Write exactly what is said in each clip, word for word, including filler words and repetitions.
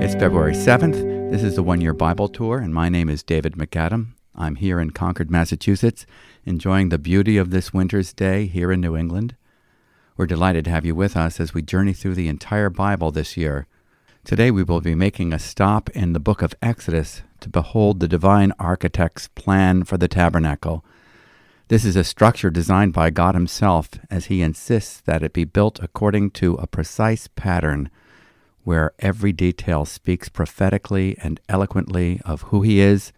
It's February seventh. This is the One Year Bible Tour, and my name is David MacAdam. I'm here in Concord, Massachusetts, enjoying the beauty of this winter's day here in New England. We're delighted to have you with us as we journey through the entire Bible this year. Today we will be making a stop in the book of Exodus to behold the divine architect's plan for the tabernacle. This is a structure designed by God himself, as he insists that it be built according to a precise pattern where every detail speaks prophetically and eloquently of who he is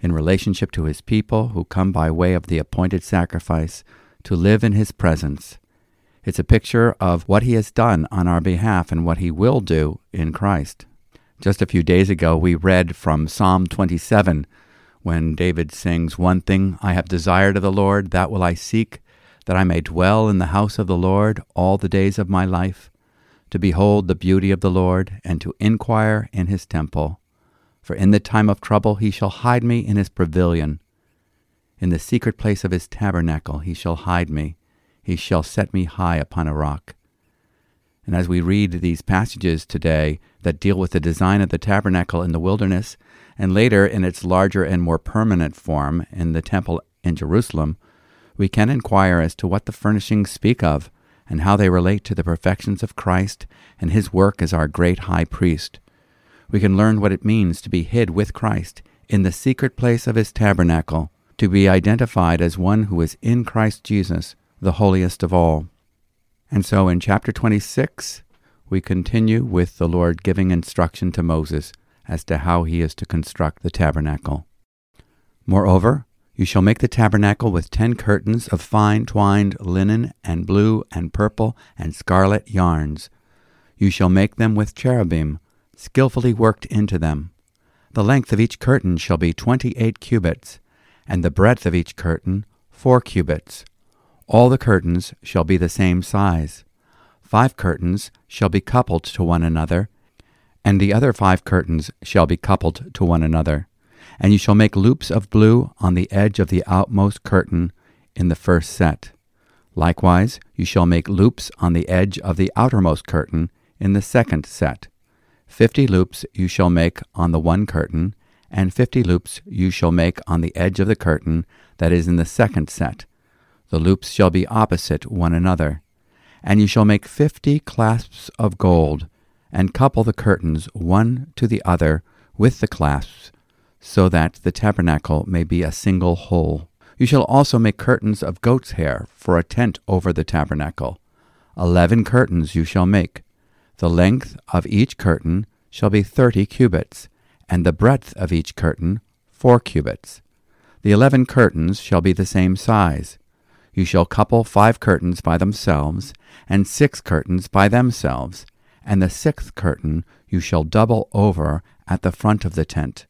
in relationship to his people who come by way of the appointed sacrifice to live in his presence. It's a picture of what he has done on our behalf and what he will do in Christ. Just a few days ago, we read from Psalm twenty-seven, when David sings, "One thing I have desired of the Lord, that will I seek, that I may dwell in the house of the Lord all the days of my life, to behold the beauty of the Lord, and to inquire in his temple. For in the time of trouble he shall hide me in his pavilion. In the secret place of his tabernacle he shall hide me. He shall set me high upon a rock." And as we read these passages today that deal with the design of the tabernacle in the wilderness, and later in its larger and more permanent form in the temple in Jerusalem, we can inquire as to what the furnishings speak of and how they relate to the perfections of Christ and his work as our great high priest. We can learn what it means to be hid with Christ in the secret place of his tabernacle, to be identified as one who is in Christ Jesus, the holiest of all. And so in chapter twenty-six, we continue with the Lord giving instruction to Moses as to how he is to construct the tabernacle. "Moreover, you shall make the tabernacle with ten curtains of fine twined linen and blue and purple and scarlet yarns. You shall make them with cherubim, skillfully worked into them. The length of each curtain shall be twenty-eight cubits, and the breadth of each curtain four cubits. All the curtains shall be the same size. Five curtains shall be coupled to one another, and the other five curtains shall be coupled to one another. And you shall make loops of blue on the edge of the outmost curtain in the first set. Likewise, you shall make loops on the edge of the outermost curtain in the second set. Fifty loops you shall make on the one curtain, and fifty loops you shall make on the edge of the curtain that is in the second set. The loops shall be opposite one another. And you shall make fifty clasps of gold, and couple the curtains one to the other with the clasps, so that the tabernacle may be a single whole. You shall also make curtains of goat's hair for a tent over the tabernacle. Eleven curtains you shall make. The length of each curtain shall be thirty cubits, and the breadth of each curtain four cubits. The eleven curtains shall be the same size. You shall couple five curtains by themselves, and six curtains by themselves, and the sixth curtain you shall double over at the front of the tent.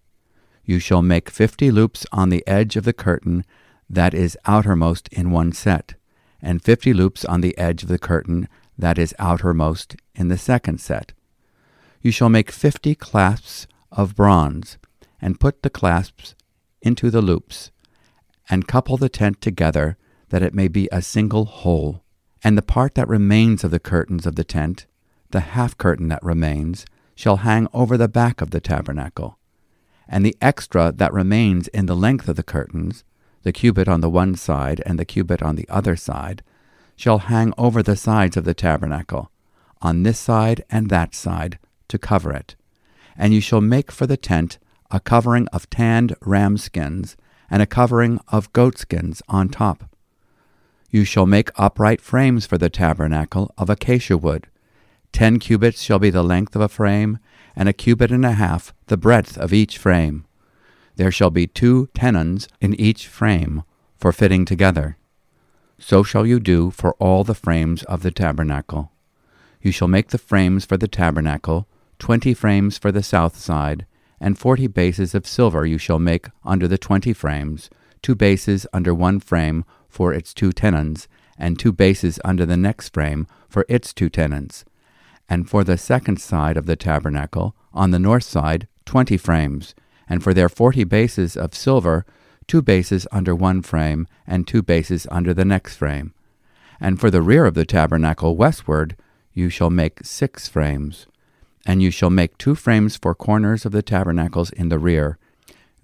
You shall make fifty loops on the edge of the curtain that is outermost in one set, and fifty loops on the edge of the curtain that is outermost in the second set. You shall make fifty clasps of bronze, and put the clasps into the loops, and couple the tent together, that it may be a single whole. And the part that remains of the curtains of the tent, the half curtain that remains, shall hang over the back of the tabernacle. And the extra that remains in the length of the curtains, the cubit on the one side and the cubit on the other side, shall hang over the sides of the tabernacle, on this side and that side, to cover it. And you shall make for the tent a covering of tanned ram skins, and a covering of goat skins on top. You shall make upright frames for the tabernacle of acacia wood. Ten cubits shall be the length of a frame, and a cubit and a half the breadth of each frame. There shall be two tenons in each frame for fitting together. So shall you do for all the frames of the tabernacle. You shall make the frames for the tabernacle, twenty frames for the south side, and forty bases of silver you shall make under the twenty frames, two bases under one frame for its two tenons, and two bases under the next frame for its two tenons. And for the second side of the tabernacle, on the north side, twenty frames, and for their forty bases of silver, two bases under one frame, and two bases under the next frame. And for the rear of the tabernacle westward you shall make six frames. And you shall make two frames for corners of the tabernacles in the rear.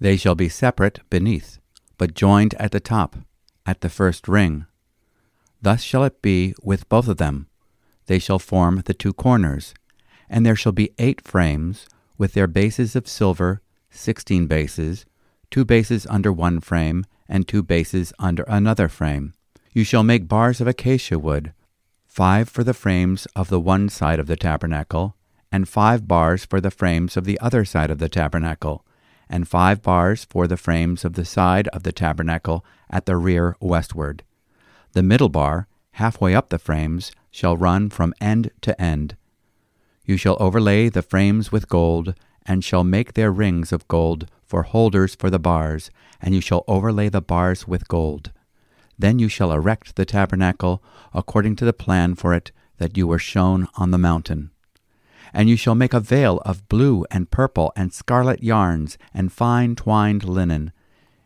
They shall be separate beneath, but joined at the top, at the first ring. Thus shall it be with both of them. They shall form the two corners. And there shall be eight frames, with their bases of silver, sixteen bases, two bases under one frame, and two bases under another frame. You shall make bars of acacia wood, five for the frames of the one side of the tabernacle, and five bars for the frames of the other side of the tabernacle, and five bars for the frames of the side of the tabernacle at the rear westward. The middle bar, halfway up the frames, shall run from end to end. You shall overlay the frames with gold, and shall make their rings of gold for holders for the bars, and you shall overlay the bars with gold. Then you shall erect the tabernacle according to the plan for it that you were shown on the mountain. And you shall make a veil of blue and purple and scarlet yarns and fine twined linen.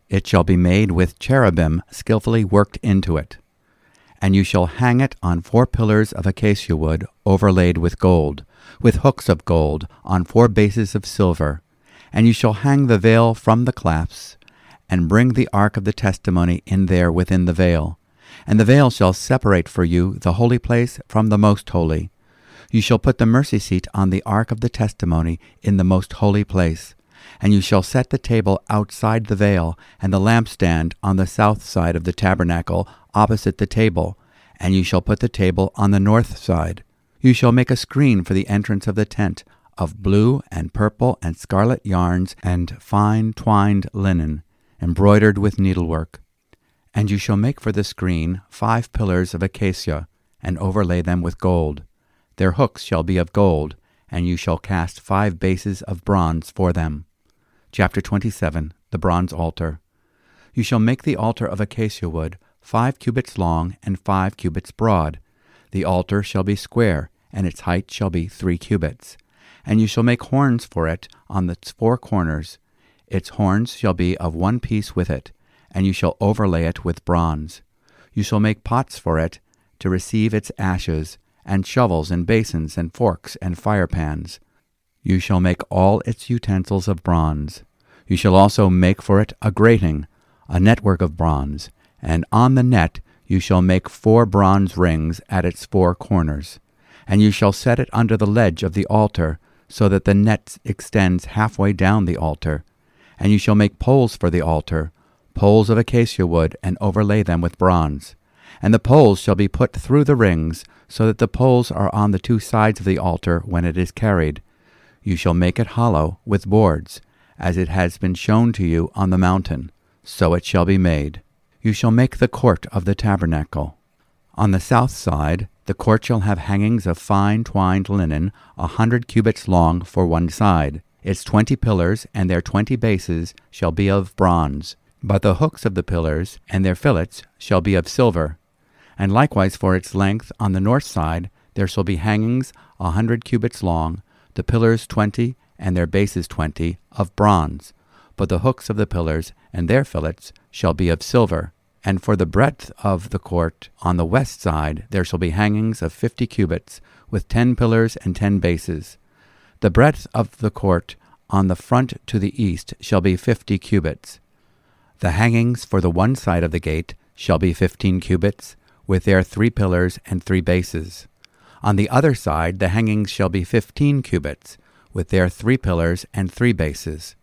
It shall be made with cherubim skillfully worked into it. And you shall hang it on four pillars of acacia wood overlaid with gold, with hooks of gold on four bases of silver. And you shall hang the veil from the clasps, and bring the ark of the testimony in there within the veil. And the veil shall separate for you the holy place from the most holy. You shall put the mercy seat on the ark of the testimony in the most holy place. And you shall set the table outside the veil, and the lampstand on the south side of the tabernacle opposite the table, and you shall put the table on the north side. You shall make a screen for the entrance of the tent, of blue and purple and scarlet yarns and fine twined linen, embroidered with needlework. And you shall make for the screen five pillars of acacia, and overlay them with gold. Their hooks shall be of gold, and you shall cast five bases of bronze for them. Chapter twenty-seven, the Bronze Altar. You shall make the altar of acacia wood, five cubits long and five cubits broad. The altar shall be square, and its height shall be three cubits. And you shall make horns for it on its four corners. Its horns shall be of one piece with it, and you shall overlay it with bronze. You shall make pots for it to receive its ashes, and shovels and basins and forks and firepans. You shall make all its utensils of bronze. You shall also make for it a grating, a network of bronze, and on the net you shall make four bronze rings at its four corners. And you shall set it under the ledge of the altar, so that the net extends halfway down the altar. And you shall make poles for the altar, poles of acacia wood, and overlay them with bronze. And the poles shall be put through the rings, so that the poles are on the two sides of the altar when it is carried. You shall make it hollow with boards, as it has been shown to you on the mountain. So it shall be made. You shall make the court of the tabernacle. On the south side, the court shall have hangings of fine twined linen, a hundred cubits long for one side. Its twenty pillars and their twenty bases shall be of bronze, but the hooks of the pillars and their fillets shall be of silver. And likewise for its length on the north side, there shall be hangings a hundred cubits long, the pillars twenty, and their bases twenty, of bronze, but the hooks of the pillars and their fillets shall be of silver. And for the breadth of the court on the west side there shall be hangings of fifty cubits, with ten pillars and ten bases. The breadth of the court on the front to the east shall be fifty cubits. The hangings for the one side of the gate shall be fifteen cubits, with their three pillars and three bases. On the other side the hangings shall be fifteen cubits, with their three pillars and three bases.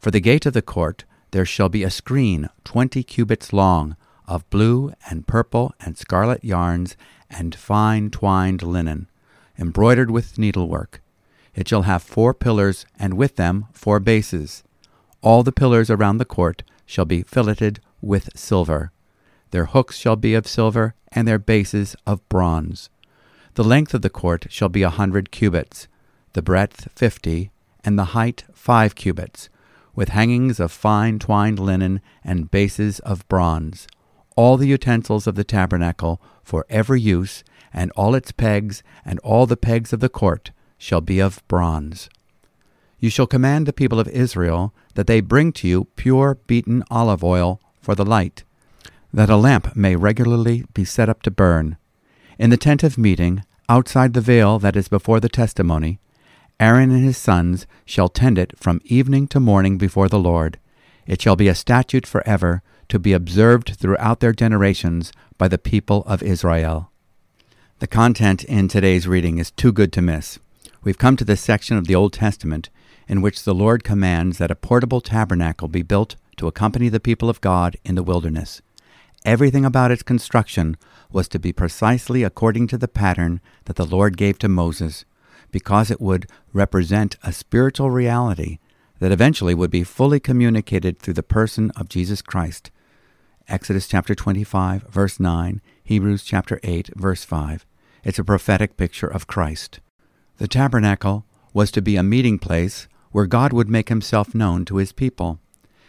For the gate of the court there shall be a screen twenty cubits long, of blue and purple and scarlet yarns and fine twined linen, embroidered with needlework. It shall have four pillars, and with them four bases. All the pillars around the court shall be filleted with silver. Their hooks shall be of silver, and their bases of bronze. The length of the court shall be a hundred cubits, the breadth fifty, and the height five cubits, with hangings of fine twined linen and bases of bronze, all the utensils of the tabernacle for every use, and all its pegs, and all the pegs of the court, shall be of bronze. You shall command the people of Israel that they bring to you pure beaten olive oil for the light, that a lamp may regularly be set up to burn, In the tent of meeting, outside the veil that is before the testimony, Aaron and his sons shall tend it from evening to morning before the Lord. It shall be a statute forever, to be observed throughout their generations by the people of Israel. The content in today's reading is too good to miss. We've come to this section of the Old Testament in which the Lord commands that a portable tabernacle be built to accompany the people of God in the wilderness. Everything about its construction was to be precisely according to the pattern that the Lord gave to Moses, because it would represent a spiritual reality that eventually would be fully communicated through the person of Jesus Christ. Exodus chapter twenty-five, verse nine, Hebrews chapter eight, verse five. It's a prophetic picture of Christ. The tabernacle was to be a meeting place where God would make himself known to his people.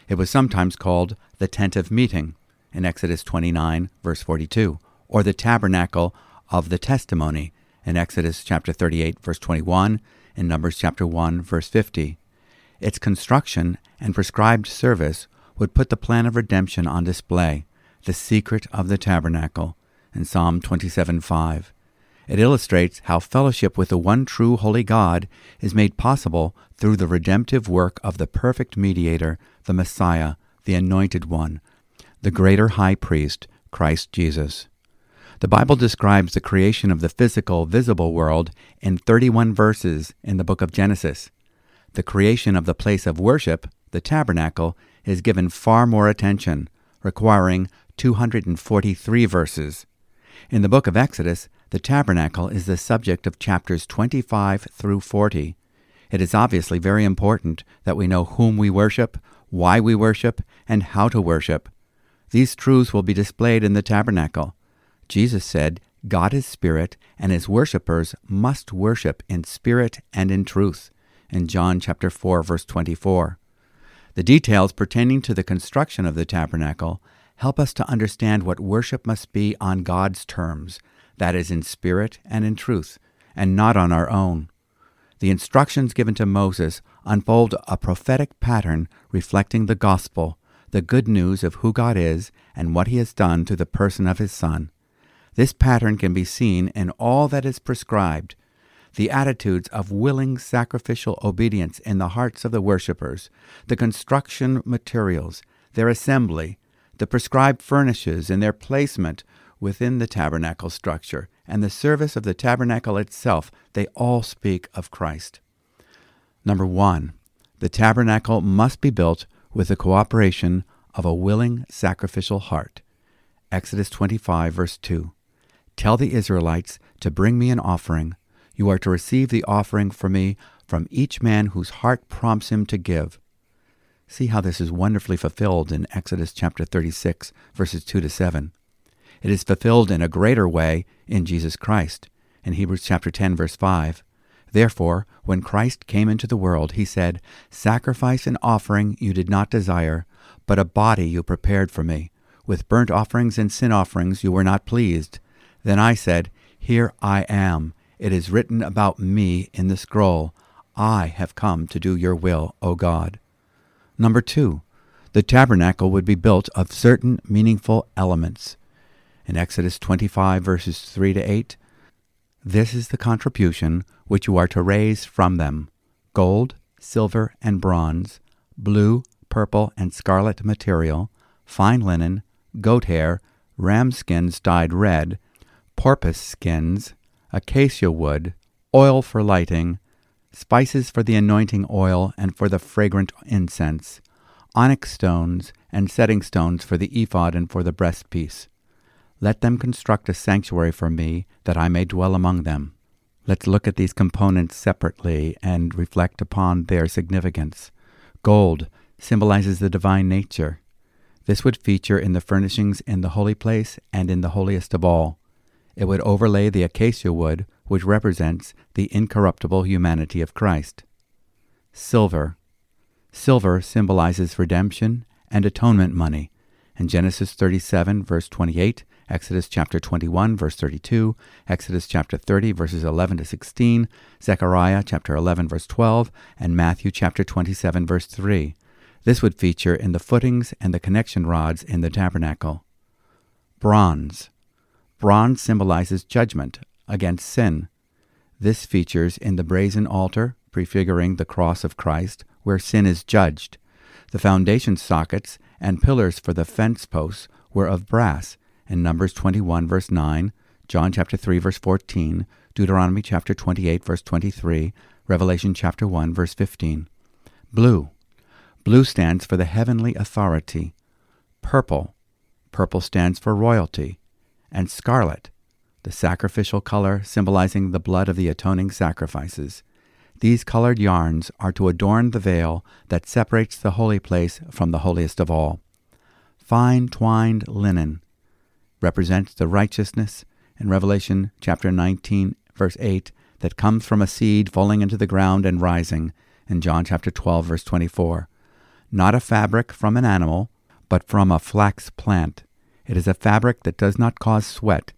It was sometimes called the tent of meeting in Exodus twenty-nine, verse forty-two, or the tabernacle of the testimony in Exodus chapter thirty-eight, verse twenty-one, and Numbers chapter one, verse fifty. Its construction and prescribed service would put the plan of redemption on display, the secret of the tabernacle, in Psalm twenty-seven five. It illustrates how fellowship with the one true holy God is made possible through the redemptive work of the perfect mediator, the Messiah, the Anointed One, the greater high priest, Christ Jesus. The Bible describes the creation of the physical, visible world in thirty-one verses in the book of Genesis. The creation of the place of worship, the tabernacle, is given far more attention, requiring two hundred forty-three verses. In the book of Exodus, the tabernacle is the subject of chapters twenty-five through forty. It is obviously very important that we know whom we worship, why we worship, and how to worship. These truths will be displayed in the tabernacle. Jesus said, "God is spirit, and his worshipers must worship in spirit and in truth," in John chapter four, verse twenty-four. The details pertaining to the construction of the tabernacle help us to understand what worship must be on God's terms, that is, in spirit and in truth, and not on our own. The instructions given to Moses unfold a prophetic pattern reflecting the gospel, the good news of who God is and what he has done through the person of his Son. This pattern can be seen in all that is prescribed. The attitudes of willing sacrificial obedience in the hearts of the worshipers, the construction materials, their assembly, the prescribed furnishes and their placement within the tabernacle structure, and the service of the tabernacle itself, they all speak of Christ. Number one, the tabernacle must be built with the cooperation of a willing sacrificial heart. Exodus twenty-five, verse two. "Tell the Israelites to bring me an offering. You are to receive the offering for me from each man whose heart prompts him to give." See how this is wonderfully fulfilled in Exodus chapter thirty-six, verses two to seven. It is fulfilled in a greater way in Jesus Christ. In Hebrews chapter ten, verse five, "Therefore, when Christ came into the world, he said, 'Sacrifice and offering you did not desire, but a body you prepared for me. With burnt offerings and sin offerings you were not pleased. Then I said, Here I am. It is written about me in the scroll. I have come to do your will, O God." Number two, the tabernacle would be built of certain meaningful elements. In Exodus twenty-five, verses three to eight, "This is the contribution which you are to raise from them: gold, silver, and bronze, blue, purple, and scarlet material, fine linen, goat hair, ram skins dyed red, porpoise skins, acacia wood, oil for lighting, spices for the anointing oil and for the fragrant incense, onyx stones and setting stones for the ephod and for the breastpiece. Let them construct a sanctuary for me, that I may dwell among them." Let's look at these components separately and reflect upon their significance. Gold symbolizes the divine nature. This would feature in the furnishings in the holy place and in the holiest of all. It would overlay the acacia wood, which represents the incorruptible humanity of Christ. Silver. Silver symbolizes redemption and atonement money. In Genesis thirty-seven, verse twenty-eight, Exodus chapter twenty-one, verse thirty-two, Exodus chapter thirty, verses eleven to sixteen, Zechariah chapter eleven, verse twelve, and Matthew chapter twenty-seven, verse three. This would feature in the footings and the connection rods in the tabernacle. Bronze. Bronze symbolizes judgment against sin. This features in the brazen altar, prefiguring the cross of Christ, where sin is judged. The foundation sockets and pillars for the fence posts were of brass in Numbers twenty-one, verse nine, John chapter three, verse fourteen, Deuteronomy chapter twenty-eight, verse twenty-three, Revelation chapter one, verse fifteen. Blue. Blue stands for the heavenly authority. Purple. Purple stands for royalty. And scarlet, the sacrificial color symbolizing the blood of the atoning sacrifices. These colored yarns are to adorn the veil that separates the holy place from the holiest of all. Fine twined linen represents the righteousness in Revelation chapter nineteen, verse eight, that comes from a seed falling into the ground and rising in John chapter twelve, verse twenty-four. Not a fabric from an animal, but from a flax plant. It is a fabric that does not cause sweat,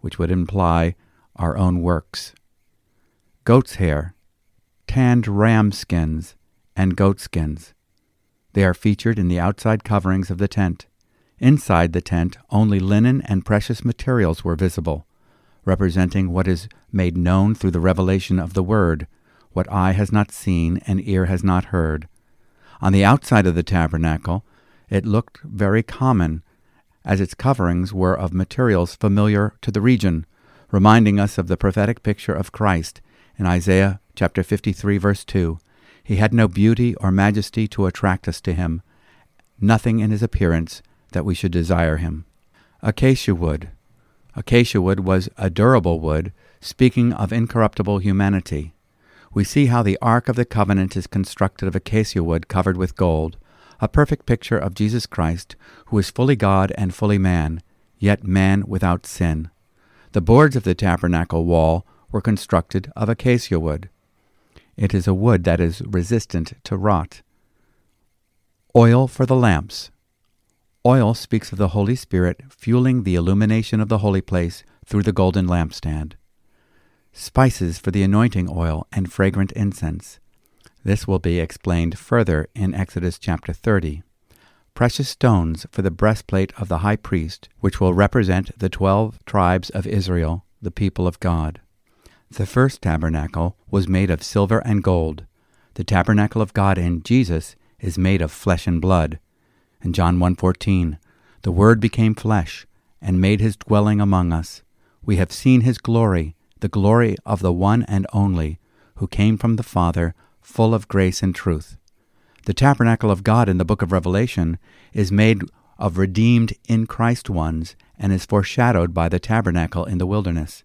which would imply our own works. Goat's hair, tanned ram skins, and goat skins. They are featured in the outside coverings of the tent. Inside the tent, only linen and precious materials were visible, representing what is made known through the revelation of the Word, what eye has not seen and ear has not heard. On the outside of the tabernacle, it looked very common, as its coverings were of materials familiar to the region, reminding us of the prophetic picture of Christ in Isaiah chapter fifty-three, verse two. He had no beauty or majesty to attract us to him, nothing in his appearance that we should desire him. Acacia wood. Acacia wood was a durable wood, speaking of incorruptible humanity. We see how the Ark of the Covenant is constructed of acacia wood covered with gold, a perfect picture of Jesus Christ, who is fully God and fully man, yet man without sin. The boards of the tabernacle wall were constructed of acacia wood. It is a wood that is resistant to rot. Oil for the lamps. Oil speaks of the Holy Spirit fueling the illumination of the holy place through the golden lampstand. Spices for the anointing oil and fragrant incense. This will be explained further in Exodus chapter thirty. Precious stones for the breastplate of the high priest, which will represent the twelve tribes of Israel, the people of God. The first tabernacle was made of silver and gold. The tabernacle of God in Jesus is made of flesh and blood. In John one fourteen, the Word became flesh and made his dwelling among us. We have seen his glory, the glory of the one and only, who came from the Father, full of grace and truth. The tabernacle of God in the book of Revelation is made of redeemed in Christ ones and is foreshadowed by the tabernacle in the wilderness.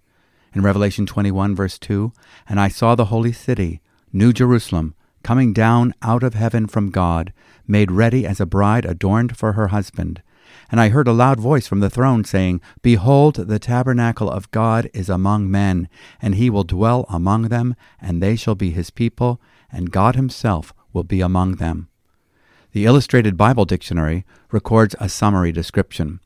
In Revelation twenty-one, verse two, "And I saw the holy city, New Jerusalem, coming down out of heaven from God, made ready as a bride adorned for her husband. And I heard a loud voice from the throne saying, Behold, the tabernacle of God is among men, and he will dwell among them, and they shall be his people, and God himself will be among them." The Illustrated Bible Dictionary records a summary description.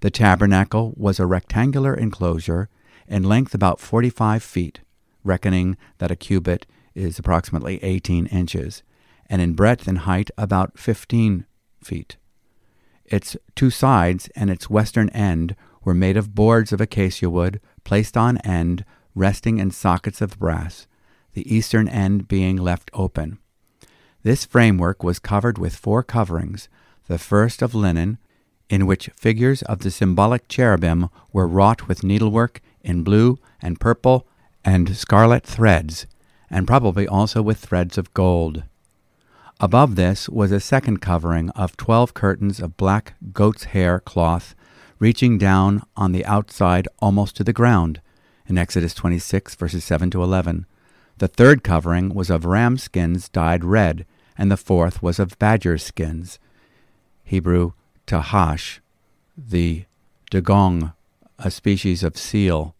The tabernacle was a rectangular enclosure in length about forty-five feet, reckoning that a cubit is approximately eighteen inches, and in breadth and height about fifteen feet. Its two sides and its western end were made of boards of acacia wood, placed on end, resting in sockets of brass, the eastern end being left open. This framework was covered with four coverings, the first of linen, in which figures of the symbolic cherubim were wrought with needlework in blue and purple and scarlet threads, and probably also with threads of gold. Above this was a second covering of twelve curtains of black goat's hair cloth, reaching down on the outside almost to the ground, in Exodus twenty-six, verses seven to eleven. The third covering was of ram skins dyed red, and the fourth was of badger skins, Hebrew tahash, the dugong, a species of seal,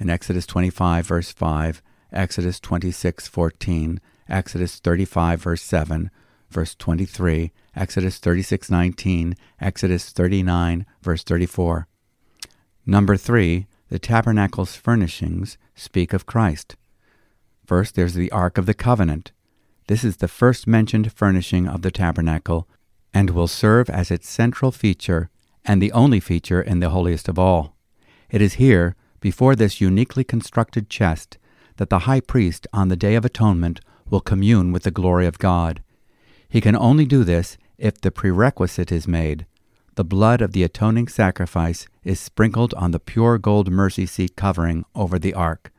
in Exodus twenty-five, verse five, Exodus twenty-six, fourteen, Exodus thirty-five, verse seven, verse twenty-three, Exodus thirty-six, nineteen, Exodus thirty-nine, verse thirty-four. Number three, the tabernacle's furnishings speak of Christ. First, there's the Ark of the Covenant. This is the first mentioned furnishing of the tabernacle and will serve as its central feature and the only feature in the holiest of all. It is here, before this uniquely constructed chest, that the high priest on the Day of Atonement will commune with the glory of God. He can only do this if the prerequisite is made. The blood of the atoning sacrifice is sprinkled on the pure gold mercy seat covering over the ark.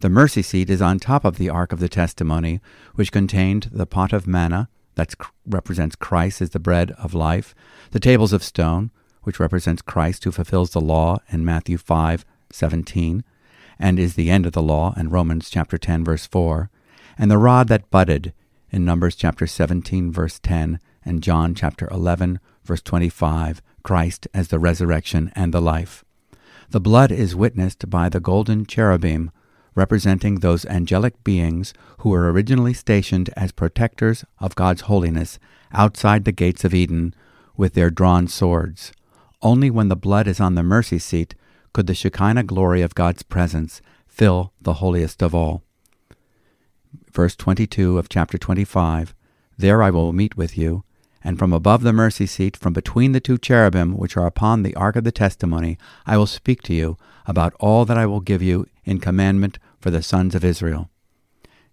The mercy seat is on top of the ark of the testimony, which contained the pot of manna, that represents Christ as the bread of life, the tables of stone, which represents Christ who fulfills the law in Matthew five seventeen, and is the end of the law in Romans chapter ten, verse four, and the rod that budded in Numbers chapter seventeen, verse ten, and John chapter eleven, verse twenty-five, Christ as the resurrection and the life. The blood is witnessed by the golden cherubim, representing those angelic beings who were originally stationed as protectors of God's holiness outside the gates of Eden with their drawn swords. Only when the blood is on the mercy seat could the Shekinah glory of God's presence fill the holiest of all. Verse twenty-two of chapter twenty-five, "There I will meet with you, and from above the mercy seat, from between the two cherubim which are upon the ark of the testimony, I will speak to you about all that I will give you in commandment for the sons of Israel."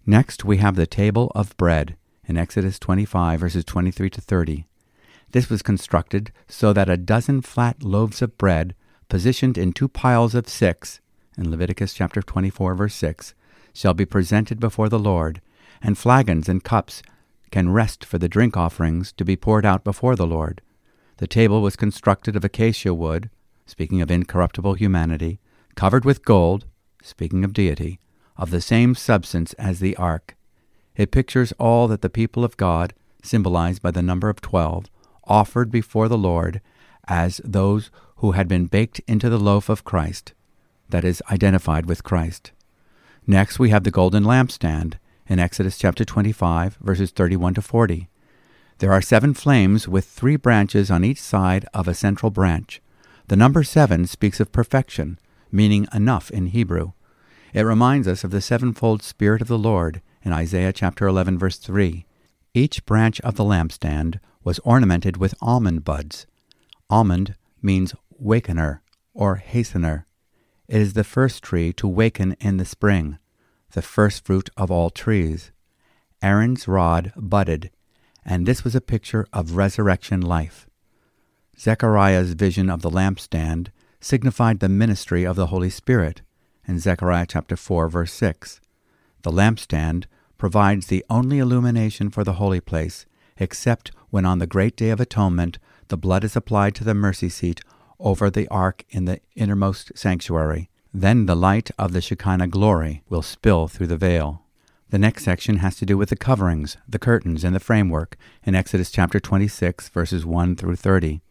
Next, we have the table of bread in Exodus twenty-five, verses twenty-three to thirty. This was constructed so that a dozen flat loaves of bread, positioned in two piles of six, in Leviticus chapter twenty-four, verse six, shall be presented before the Lord, and flagons and cups can rest for the drink offerings to be poured out before the Lord. The table was constructed of acacia wood, speaking of incorruptible humanity, covered with gold, speaking of deity, of the same substance as the ark. It pictures all that the people of God, symbolized by the number of twelve, offered before the Lord as those who had been baked into the loaf of Christ, that is, identified with Christ. Next, we have the golden lampstand, in Exodus chapter twenty-five, verses thirty-one to forty. There are seven flames with three branches on each side of a central branch. The number seven speaks of perfection, meaning enough in Hebrew. It reminds us of the sevenfold Spirit of the Lord in Isaiah chapter eleven, verse three. Each branch of the lampstand was ornamented with almond buds. Almond means wakener or hastener. It is the first tree to waken in the spring, the first fruit of all trees. Aaron's rod budded, and this was a picture of resurrection life. Zechariah's vision of the lampstand signified the ministry of the Holy Spirit in Zechariah chapter four, verse six. The lampstand provides the only illumination for the holy place, except when on the great day of atonement the blood is applied to the mercy seat over the ark in the innermost sanctuary. Then the light of the Shekinah glory will spill through the veil. The next section has to do with the coverings, the curtains, and the framework in Exodus chapter twenty-six, verses one through thirty.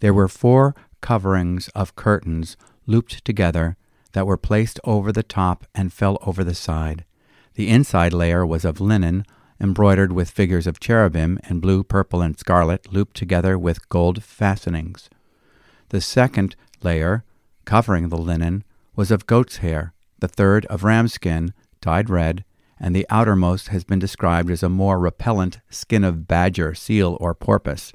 There were four coverings of curtains looped together that were placed over the top and fell over the side. The inside layer was of linen, embroidered with figures of cherubim in blue, purple, and scarlet, looped together with gold fastenings. The second layer, covering the linen, was of goat's hair, the third of ram skin, dyed red, and the outermost has been described as a more repellent skin of badger, seal, or porpoise.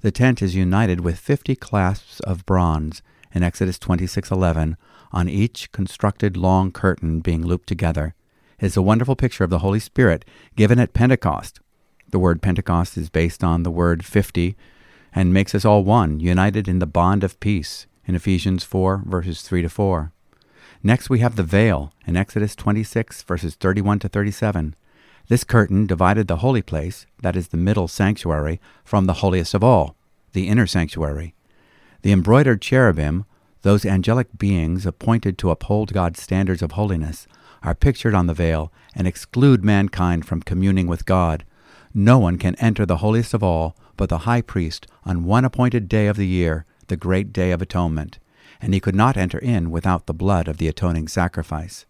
The tent is united with fifty clasps of bronze in Exodus twenty-six eleven, on each constructed long curtain being looped together. It is a wonderful picture of the Holy Spirit given at Pentecost. The word Pentecost is based on the word fifty and makes us all one, united in the bond of peace in Ephesians four, verses three to four. Next, we have the veil in Exodus twenty-six, verses thirty-one to thirty-seven. This curtain divided the holy place, that is the middle sanctuary, from the holiest of all, the inner sanctuary. The embroidered cherubim, those angelic beings appointed to uphold God's standards of holiness, are pictured on the veil and exclude mankind from communing with God. No one can enter the holiest of all but the high priest on one appointed day of the year, the great day of atonement, and he could not enter in without the blood of the atoning sacrifice.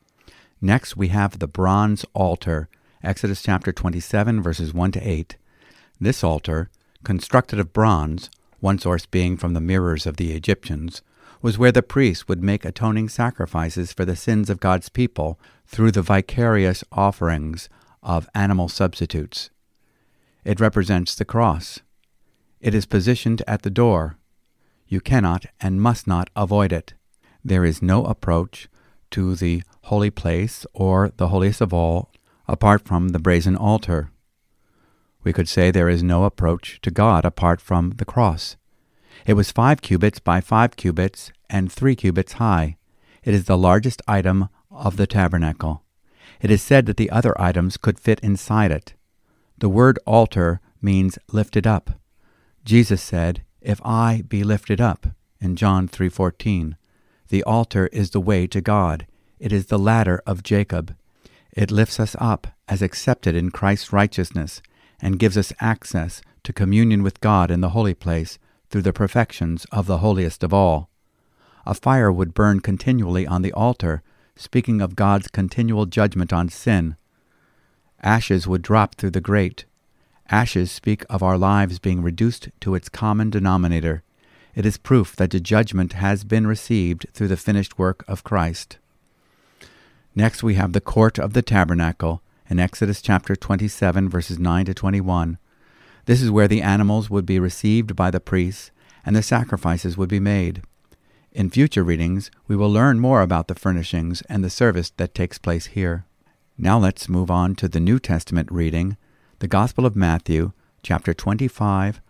Next, we have the bronze altar, Exodus chapter twenty-seven, verses one to eight. This altar, constructed of bronze, one source being from the mirrors of the Egyptians, was where the priests would make atoning sacrifices for the sins of God's people through the vicarious offerings of animal substitutes. It represents the cross. It is positioned at the door. You cannot and must not avoid it. there is no approach to the holy place or the holiest of all apart from the brazen altar. We could say there is no approach to God apart from the cross. It was five cubits by five cubits and three cubits high. It is the largest item of the tabernacle. It is said that the other items could fit inside it. The word altar means lifted up. Jesus said, "If I be lifted up," in John three fourteen. The altar is the way to God. It is the ladder of Jacob. It lifts us up as accepted in Christ's righteousness and gives us access to communion with God in the holy place through the perfections of the holiest of all. A fire would burn continually on the altar, speaking of God's continual judgment on sin. Ashes would drop through the grate. Ashes speak of our lives being reduced to its common denominator. It is proof that the judgment has been received through the finished work of Christ. Next we have the court of the tabernacle in Exodus chapter twenty-seven, verses nine to twenty-one. This is where the animals would be received by the priests and the sacrifices would be made. In future readings, we will learn more about the furnishings and the service that takes place here. Now let's move on to the New Testament reading, the Gospel of Matthew, chapter twenty-five,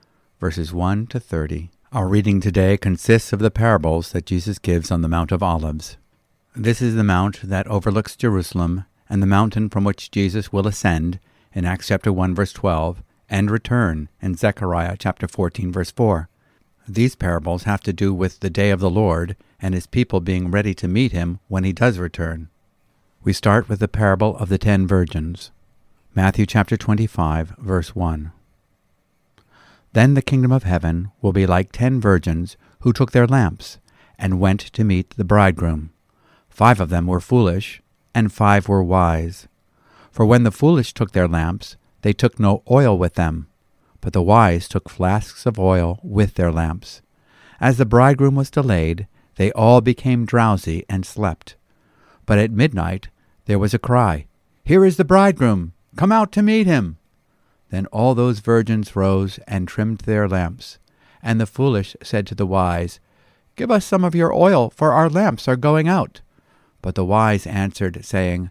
verses one to thirty. Our reading today consists of the parables that Jesus gives on the Mount of Olives. This is the mount that overlooks Jerusalem and the mountain from which Jesus will ascend in Acts chapter one, verse twelve, and return in Zechariah chapter fourteen, verse four. These parables have to do with the day of the Lord and his people being ready to meet him when he does return. We start with the parable of the ten virgins. Matthew chapter twenty-five, verse one. Then the kingdom of heaven will be like ten virgins who took their lamps and went to meet the bridegroom. Five of them were foolish, and five were wise. For when the foolish took their lamps, they took no oil with them. But the wise took flasks of oil with their lamps. As the bridegroom was delayed, they all became drowsy and slept. But at midnight there was a cry, "Here is the bridegroom! Come out to meet him!" Then all those virgins rose and trimmed their lamps. And the foolish said to the wise, "Give us some of your oil, for our lamps are going out." But the wise answered, saying,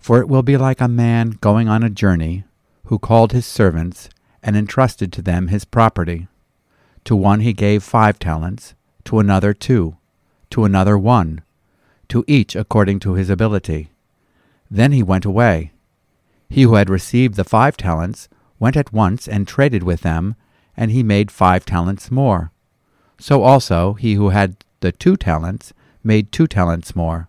For it will be like a man going on a journey, who called his servants and entrusted to them his property. To one he gave five talents, to another two, to another one, to each according to his ability. Then he went away. He who had received the five talents went at once and traded with them, and he made five talents more. So also he who had the two talents made two talents more.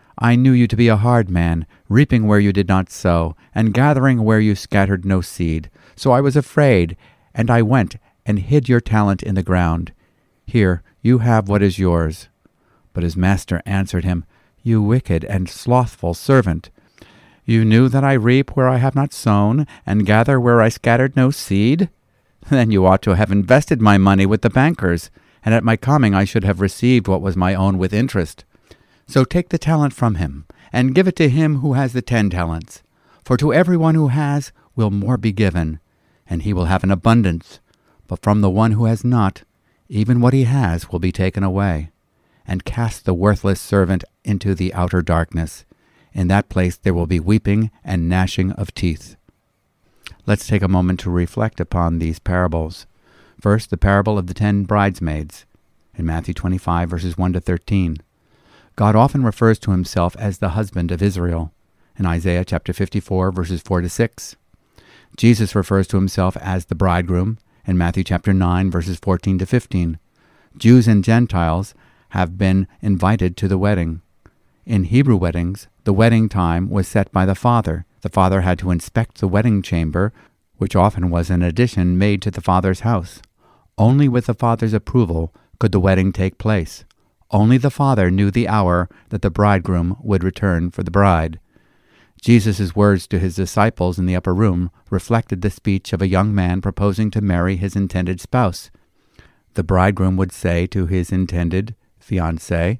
I knew you to be a hard man, reaping where you did not sow, and gathering where you scattered no seed. So I was afraid, and I went and hid your talent in the ground. Here, you have what is yours.' But his master answered him, 'You wicked and slothful servant, you knew that I reap where I have not sown, and gather where I scattered no seed? Then you ought to have invested my money with the bankers, and at my coming I should have received what was my own with interest. So take the talent from him, and give it to him who has the ten talents. For to everyone who has will more be given, and he will have an abundance. But from the one who has not, even what he has will be taken away. And cast the worthless servant into the outer darkness. In that place there will be weeping and gnashing of teeth. Let's take a moment to reflect upon these parables. First, the parable of the ten bridesmaids in Matthew twenty-five, verses one to thirteen. God often refers to himself as the husband of Israel in Isaiah chapter fifty-four, verses four to six. Jesus refers to himself as the bridegroom in Matthew chapter nine, verses fourteen to fifteen. Jews and Gentiles have been invited to the wedding. In Hebrew weddings, the wedding time was set by the father. The father had to inspect the wedding chamber, which often was an addition made to the father's house. Only with the father's approval could the wedding take place. Only the father knew the hour that the bridegroom would return for the bride. Jesus' words to his disciples in the upper room reflected the speech of a young man proposing to marry his intended spouse. The bridegroom would say to his intended fiancée,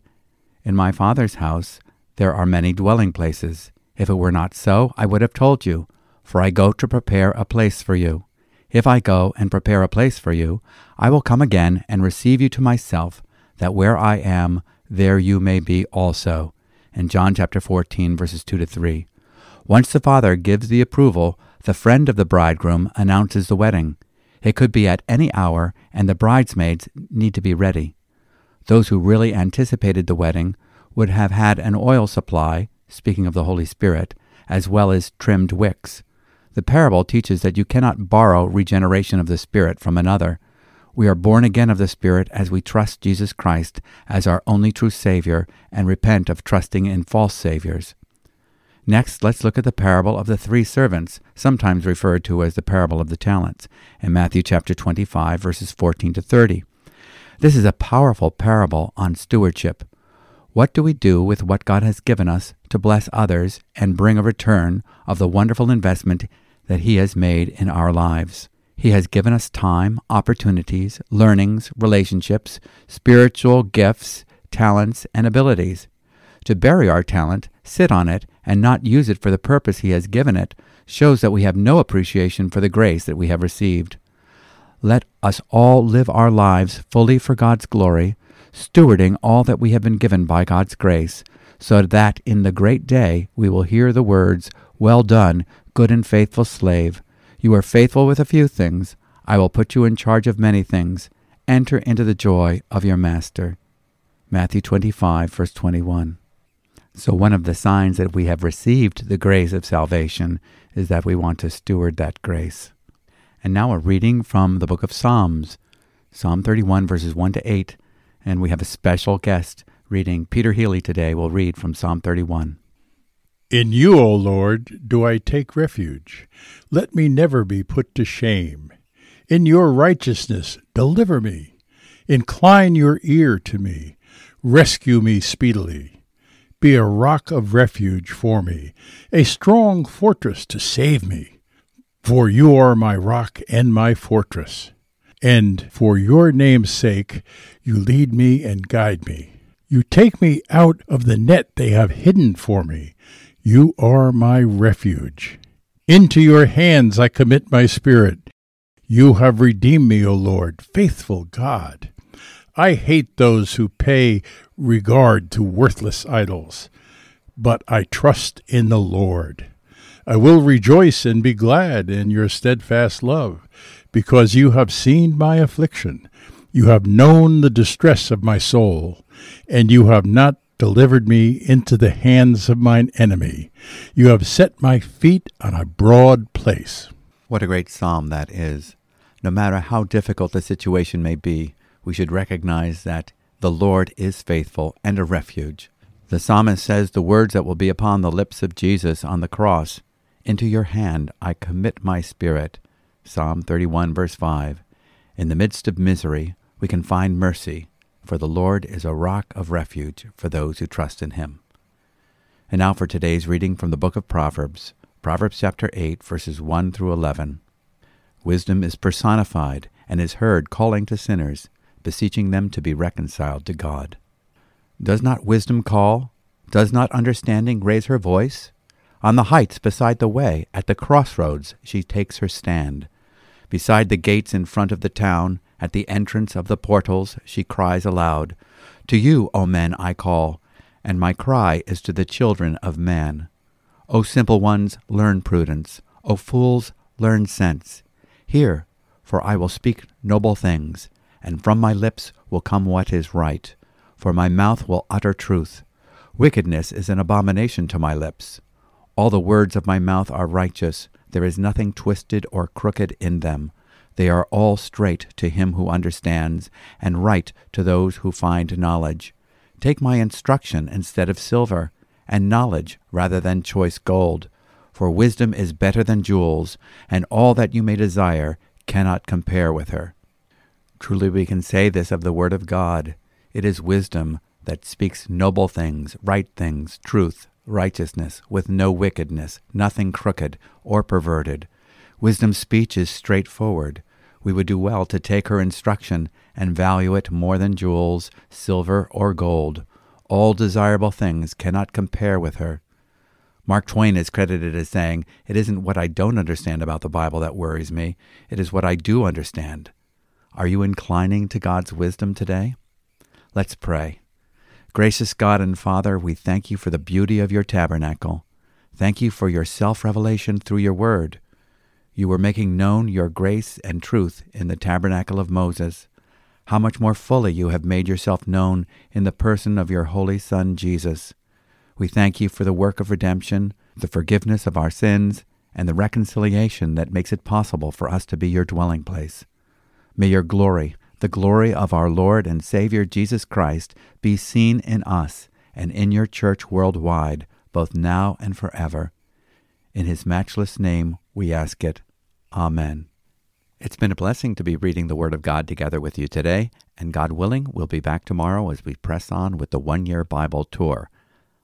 "In my father's house there are many dwelling places. If it were not so, I would have told you, for I go to prepare a place for you. If I go and prepare a place for you, I will come again and receive you to myself, that where I am, there you may be also." In John chapter fourteen, verses two to three. Once the father gives the approval, the friend of the bridegroom announces the wedding. It could be at any hour, and the bridesmaids need to be ready. Those who really anticipated the wedding would have had an oil supply, speaking of the Holy Spirit, as well as trimmed wicks. The parable teaches that you cannot borrow regeneration of the Spirit from another. We are born again of the Spirit as we trust Jesus Christ as our only true Savior and repent of trusting in false saviors. Next, let's look at the parable of the three servants, sometimes referred to as the parable of the talents, in Matthew chapter twenty-five, verses fourteen to thirty. This is a powerful parable on stewardship. What do we do with what God has given us to bless others and bring a return of the wonderful investment that He has made in our lives? He has given us time, opportunities, learnings, relationships, spiritual gifts, talents, and abilities. To bury our talent, sit on it, and not use it for the purpose He has given it shows that we have no appreciation for the grace that we have received. Let us all live our lives fully for God's glory, stewarding all that we have been given by God's grace, so that in the great day we will hear the words, "Well done, good and faithful slave. You are faithful with a few things. I will put you in charge of many things. Enter into the joy of your master." Matthew twenty-five, verse twenty-one. So one of the signs that we have received the grace of salvation is that we want to steward that grace. And now a reading from the book of Psalms, Psalm thirty-one, verses one to eight. And we have a special guest reading. Peter Healey today will read from Psalm thirty-one. In you, O Lord, do I take refuge. Let me never be put to shame. In your righteousness, deliver me. Incline your ear to me. Rescue me speedily. Be a rock of refuge for me, a strong fortress to save me. For you are my rock and my fortress. And for your name's sake, you lead me and guide me. You take me out of the net they have hidden for me. You are my refuge. Into your hands I commit my spirit. You have redeemed me, O Lord, faithful God. I hate those who pay regard to worthless idols, but I trust in the Lord. I will rejoice and be glad in your steadfast love, because you have seen my affliction. You have known the distress of my soul, and you have not delivered me into the hands of mine enemy. You have set my feet on a broad place. What a great psalm that is. No matter how difficult the situation may be, we should recognize that the Lord is faithful and a refuge. The psalmist says the words that will be upon the lips of Jesus on the cross, "Into your hand I commit my spirit." Psalm thirty-one, verse five. In the midst of misery, we can find mercy, for the Lord is a rock of refuge for those who trust in Him. And now for today's reading from the book of Proverbs, Proverbs chapter eight, verses one through eleven. Wisdom is personified and is heard calling to sinners, beseeching them to be reconciled to God. Does not wisdom call? Does not understanding raise her voice? On the heights beside the way, at the crossroads, she takes her stand. Beside the gates in front of the town, at the entrance of the portals, she cries aloud. To you, O men, I call, and my cry is to the children of man. O simple ones, learn prudence. O fools, learn sense. Hear, for I will speak noble things, and from my lips will come what is right. For my mouth will utter truth. Wickedness is an abomination to my lips. All the words of my mouth are righteous. There is nothing twisted or crooked in them. They are all straight to him who understands, and right to those who find knowledge. Take my instruction instead of silver, and knowledge rather than choice gold. For wisdom is better than jewels, and all that you may desire cannot compare with her. Truly we can say this of the Word of God. It is wisdom that speaks noble things, right things, truth, righteousness, with no wickedness, nothing crooked or perverted. Wisdom's speech is straightforward. We would do well to take her instruction and value it more than jewels, silver, or gold. All desirable things cannot compare with her. Mark Twain is credited as saying, "It isn't what I don't understand about the Bible that worries me. It is what I do understand." Are you inclining to God's wisdom today? Let's pray. Gracious God and Father, we thank you for the beauty of your tabernacle. Thank you for your self-revelation through your word. You were making known your grace and truth in the tabernacle of Moses. How much more fully you have made yourself known in the person of your holy Son, Jesus. We thank you for the work of redemption, the forgiveness of our sins, and the reconciliation that makes it possible for us to be your dwelling place. May your glory, the glory of our Lord and Savior Jesus Christ, be seen in us and in your church worldwide, both now and forever. In his matchless name we ask it. Amen. It's been a blessing to be reading the Word of God together with you today, and God willing, we'll be back tomorrow as we press on with the One Year Bible Tour.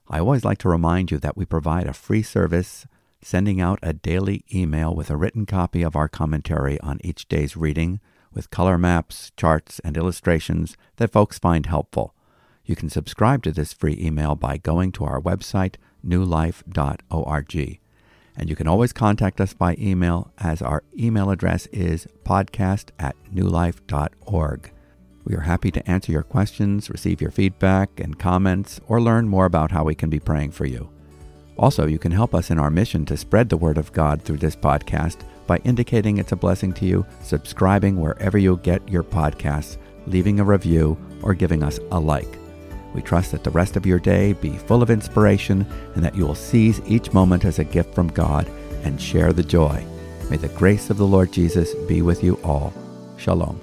I always like to remind you that we provide a free service, sending out a daily email with a written copy of our commentary on each day's reading, with color maps, charts, and illustrations that folks find helpful. You can subscribe to this free email by going to our website, new life dot org. And you can always contact us by email, as our email address is podcast at new life dot org. We are happy to answer your questions, receive your feedback and comments, or learn more about how we can be praying for you. Also, you can help us in our mission to spread the Word of God through this podcast by indicating it's a blessing to you, subscribing wherever you get your podcasts, leaving a review, or giving us a like. We trust that the rest of your day be full of inspiration and that you will seize each moment as a gift from God and share the joy. May the grace of the Lord Jesus be with you all. Shalom.